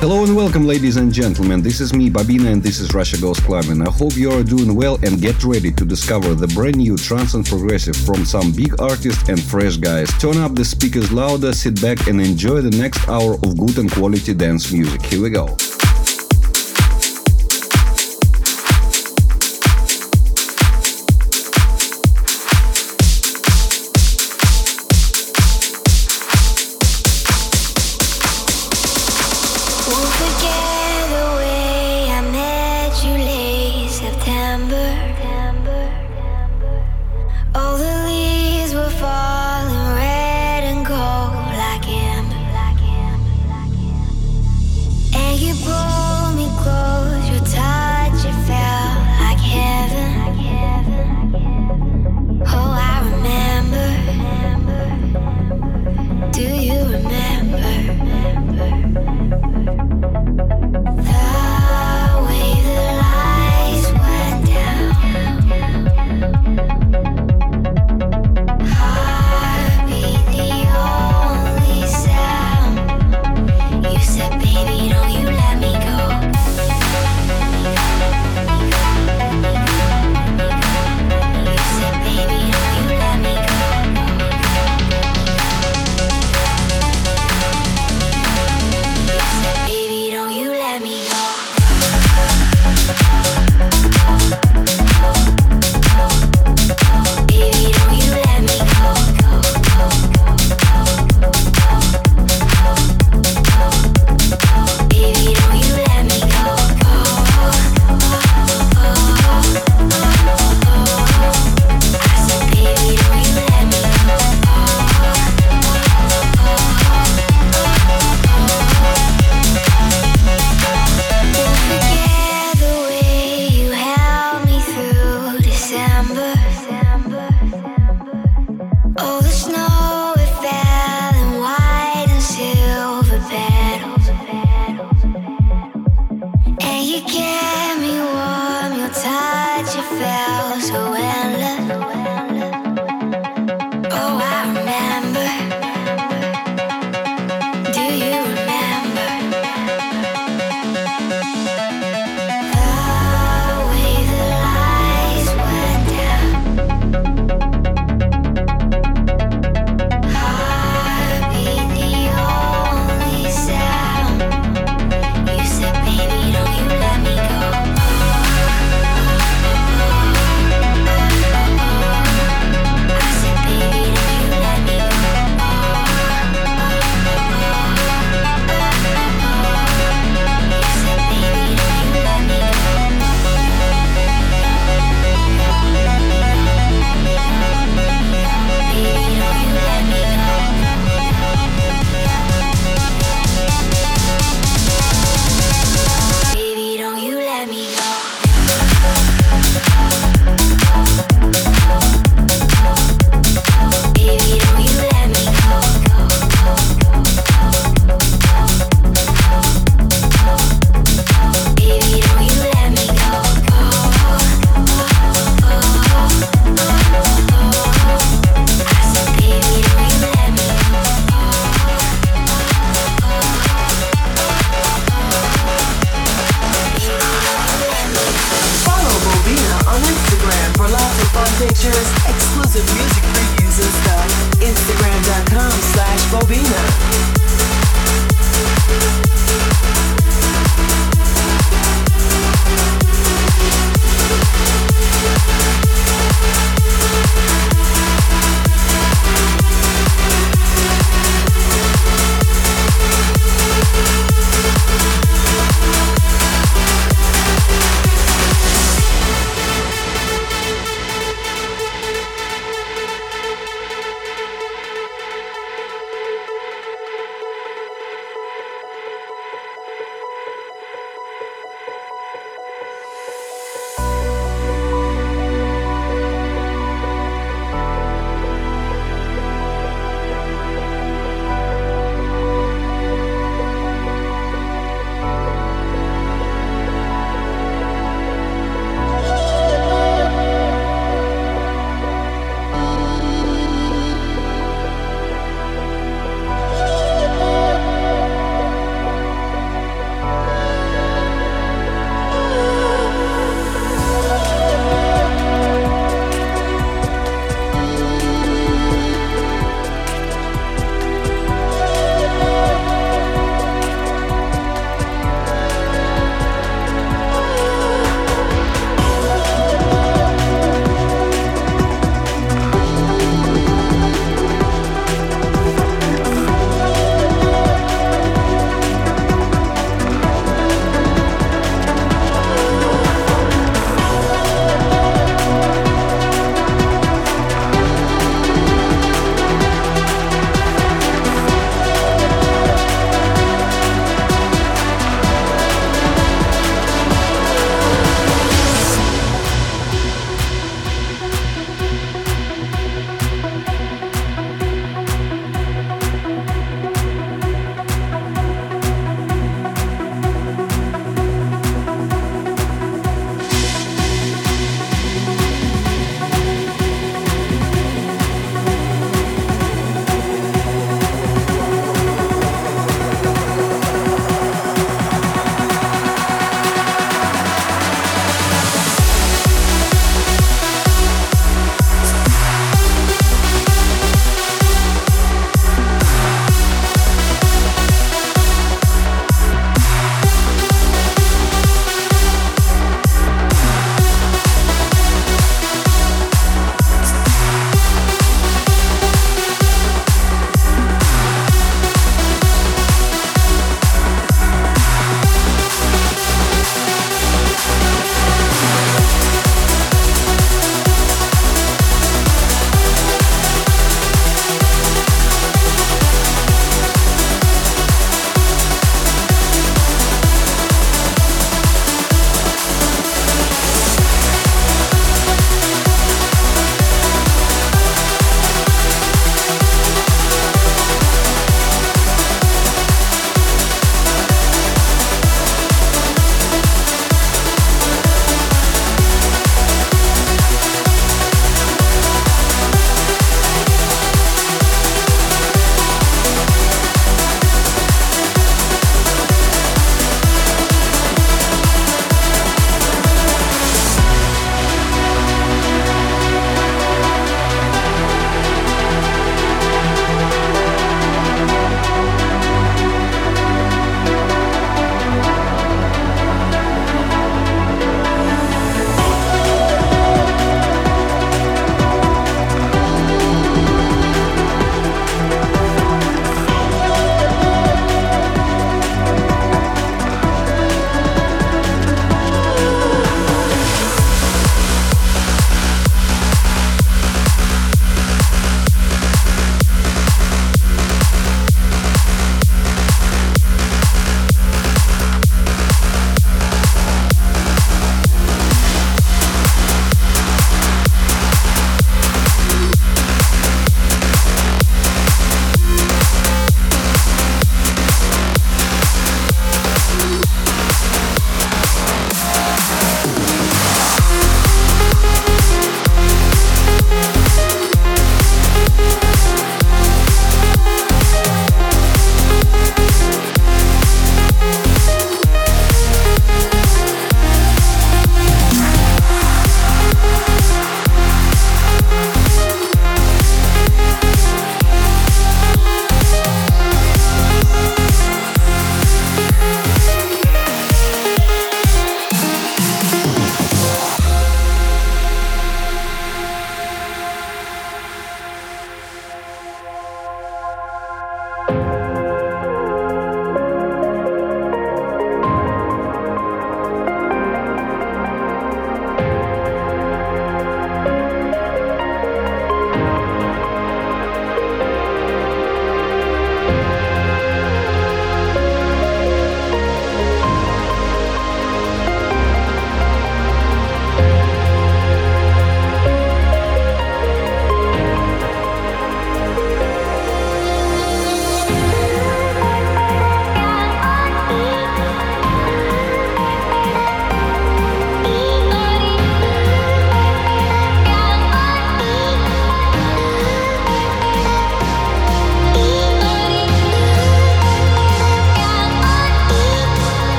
Hello and welcome, ladies and gentlemen. This is me, Bobina, and this is Russia Goes Clubbing. I hope you are doing well and get ready to discover the brand new trance and progressive from some big artists and fresh guys. Turn up the speakers louder, sit back and enjoy the next hour of good and quality dance music. Here we go.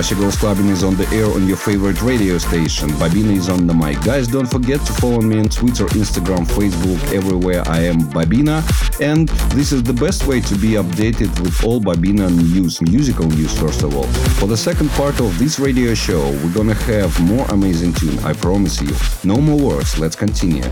Russia Goes Clubbing is on the air on your favorite radio station. Bobina is on the mic. Guys, don't forget to follow me on Twitter, Instagram, Facebook, everywhere I am Bobina. And this is the best way to be updated with all Bobina news, musical news first of all. For the second part of this radio show, we're gonna have more amazing tune, I promise you. No more words, let's continue.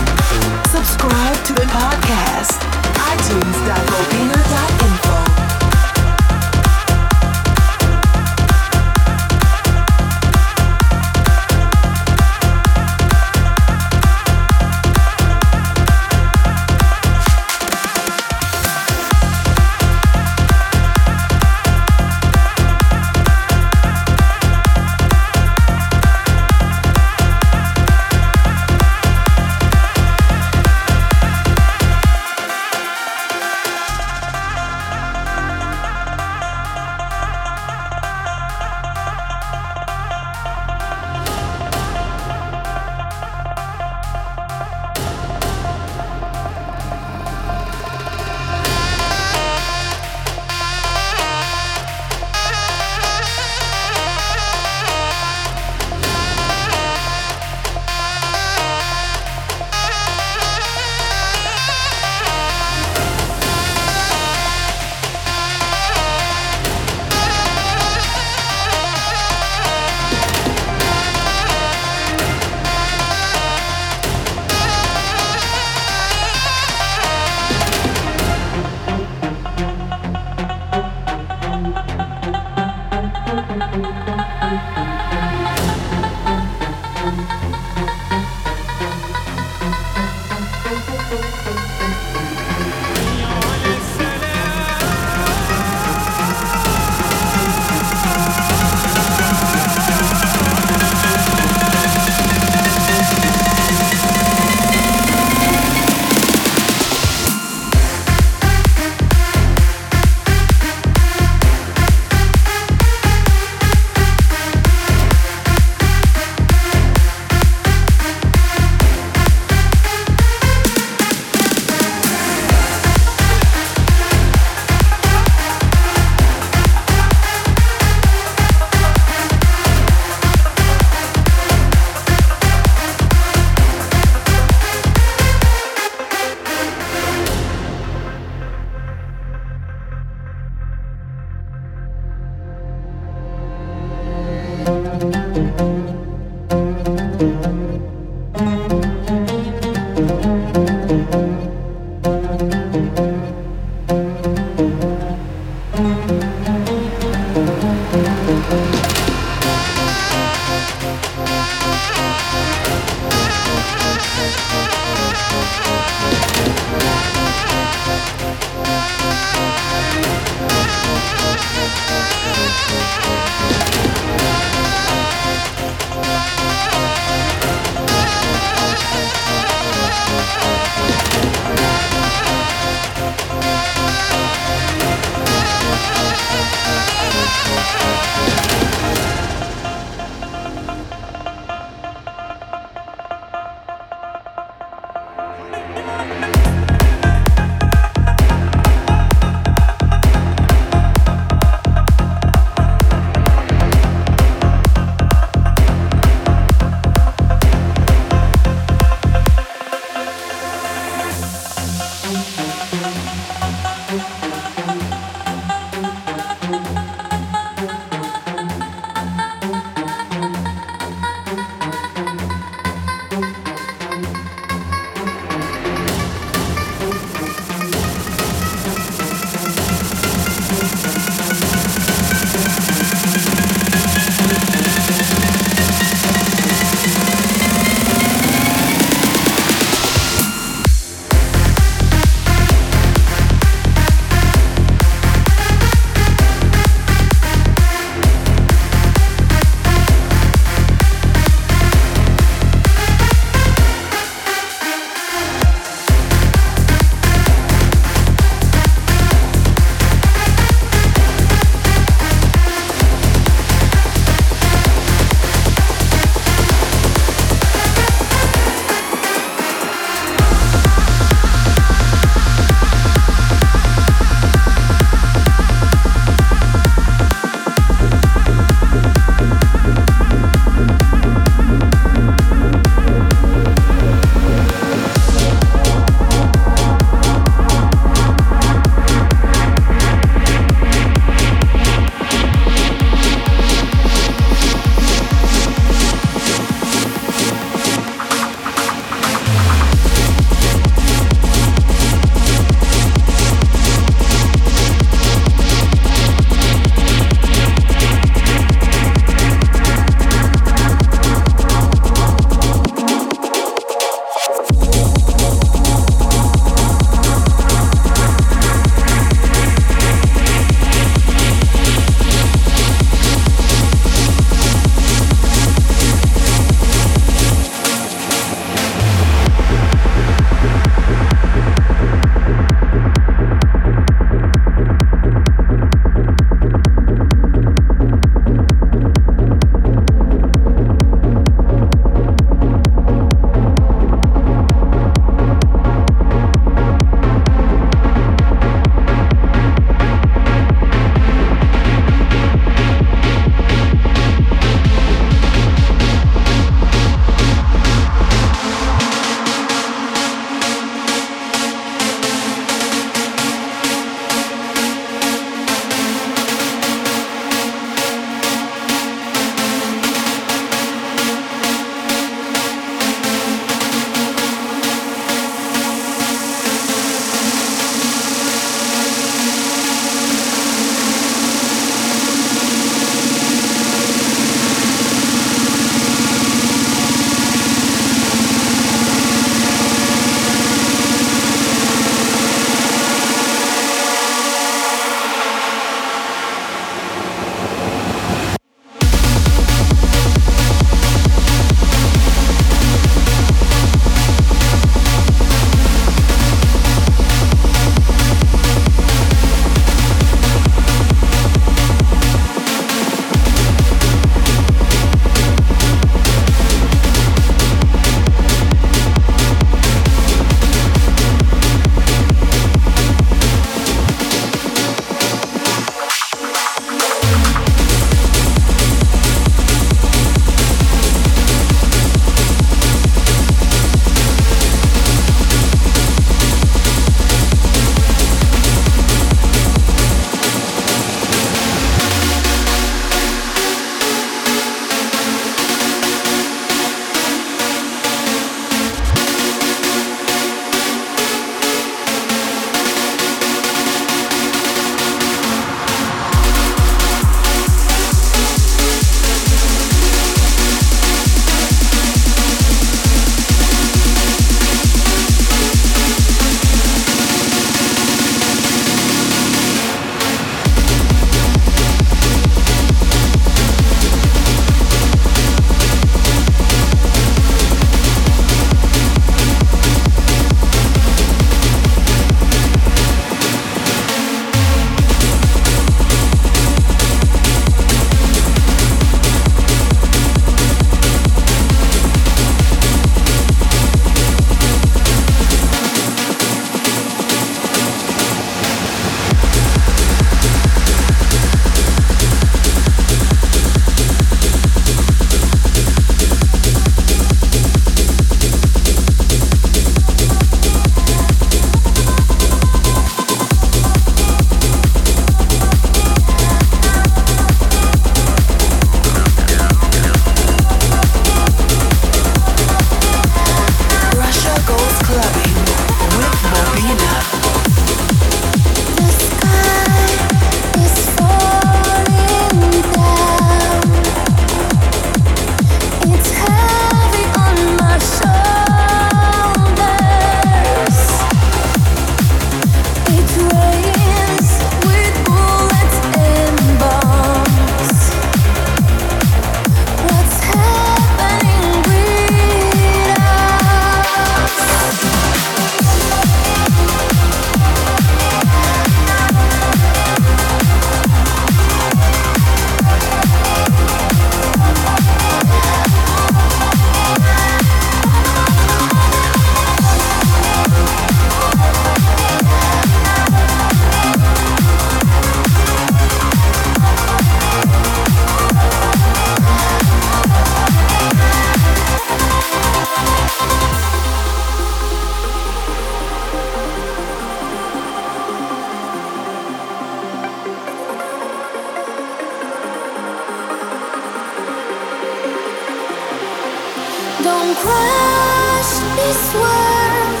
Don't crush this world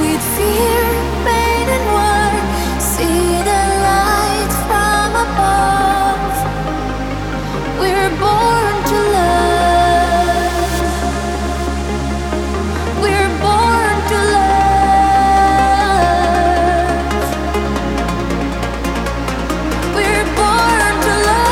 with fear, pain and war. See the light from above. We're born to love. We're born to love. We're born to love.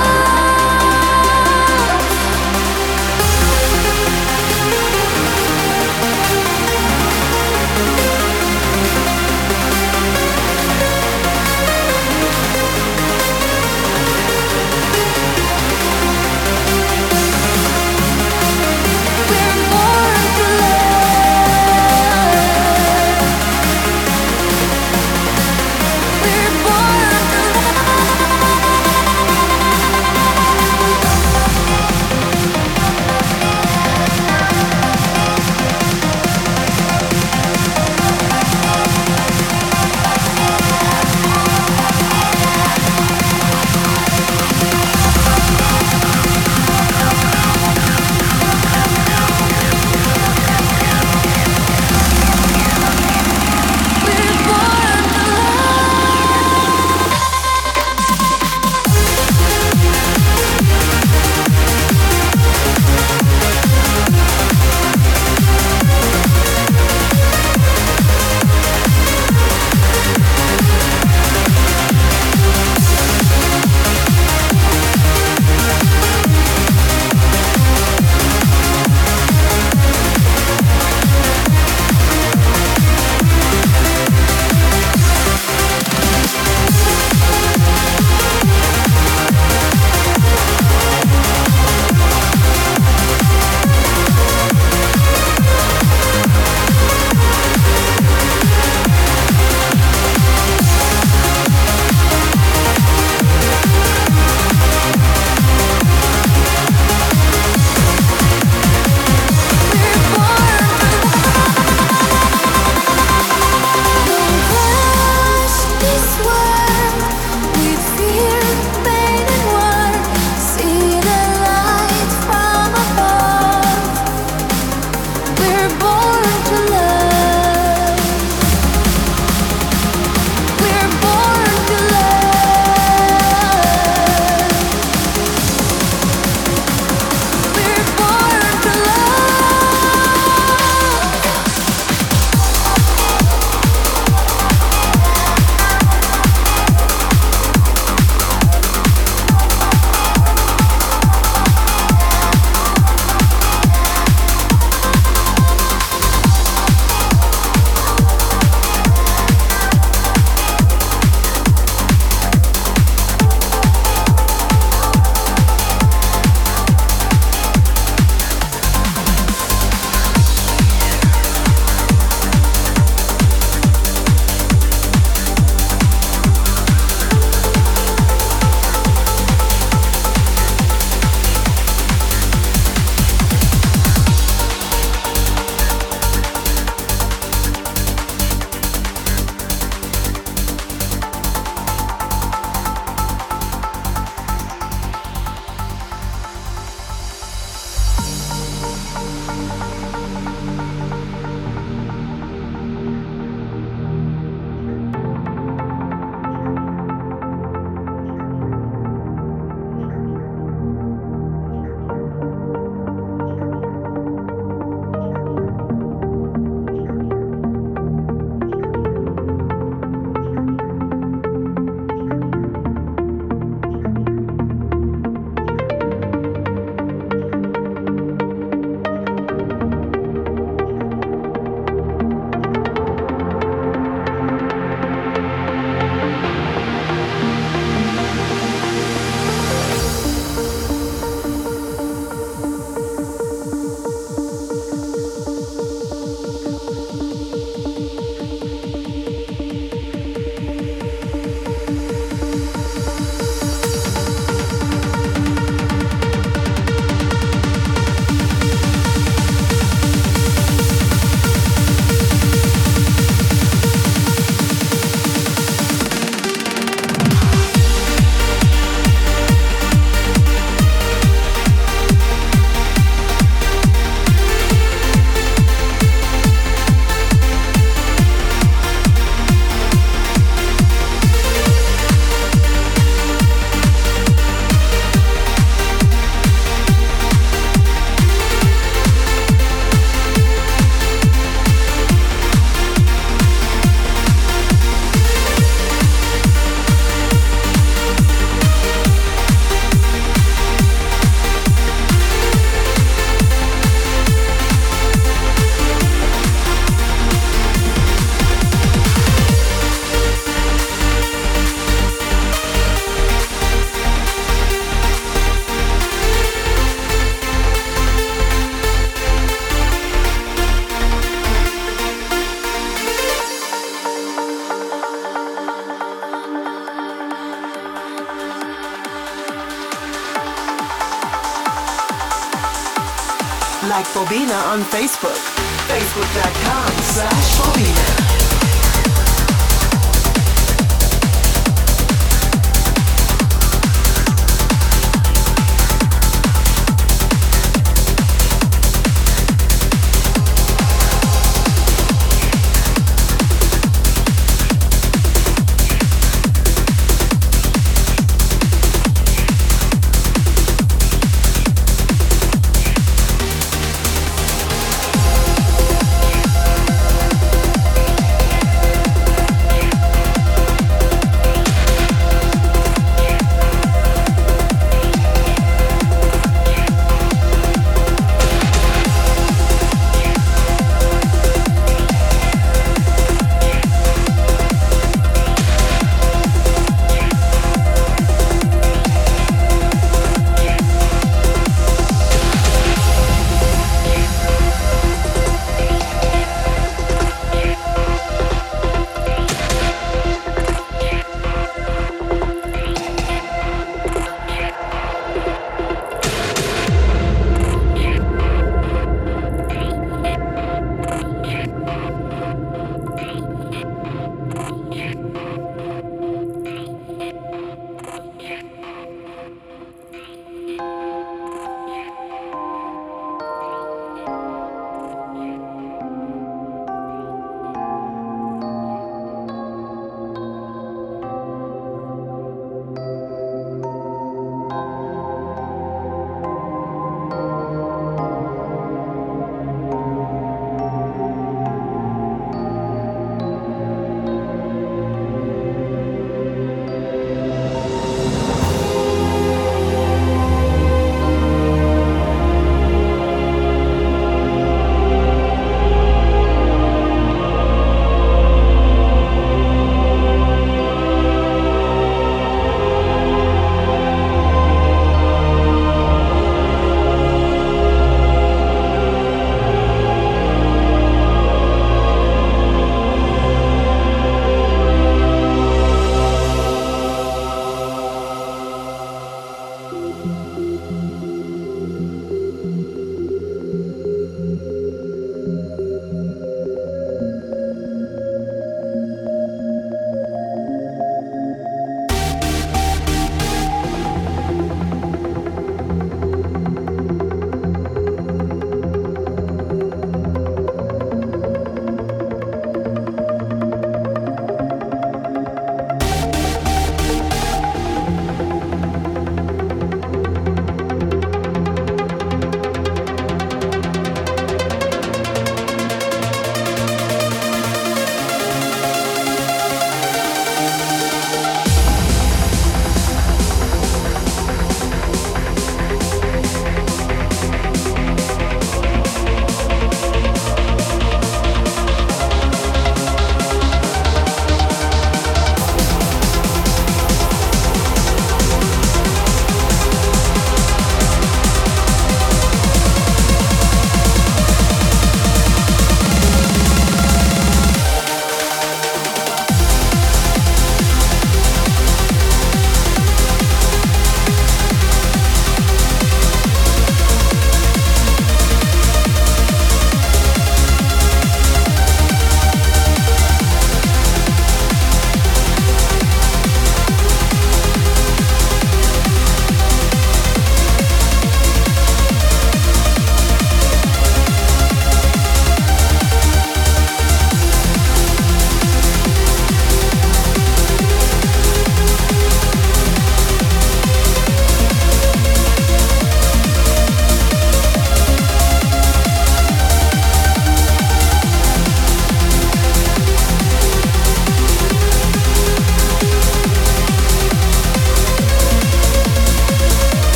Like Bobina on Facebook. Facebook.com/Bobina.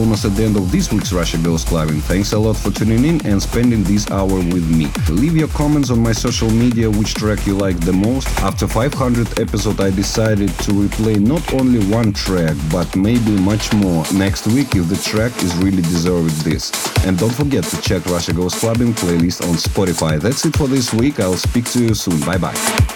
almost at the end of this week's Russia Goes Clubbing. Thanks a lot for tuning in and spending this hour with me. Leave your comments on my social media which track you like the most. After 500 episode I decided to replay not only one track but maybe much more next week if the track is really deserved this. And don't forget to check Russia Goes Clubbing playlist on Spotify. That's it for this week. I'll speak to you soon. Bye bye.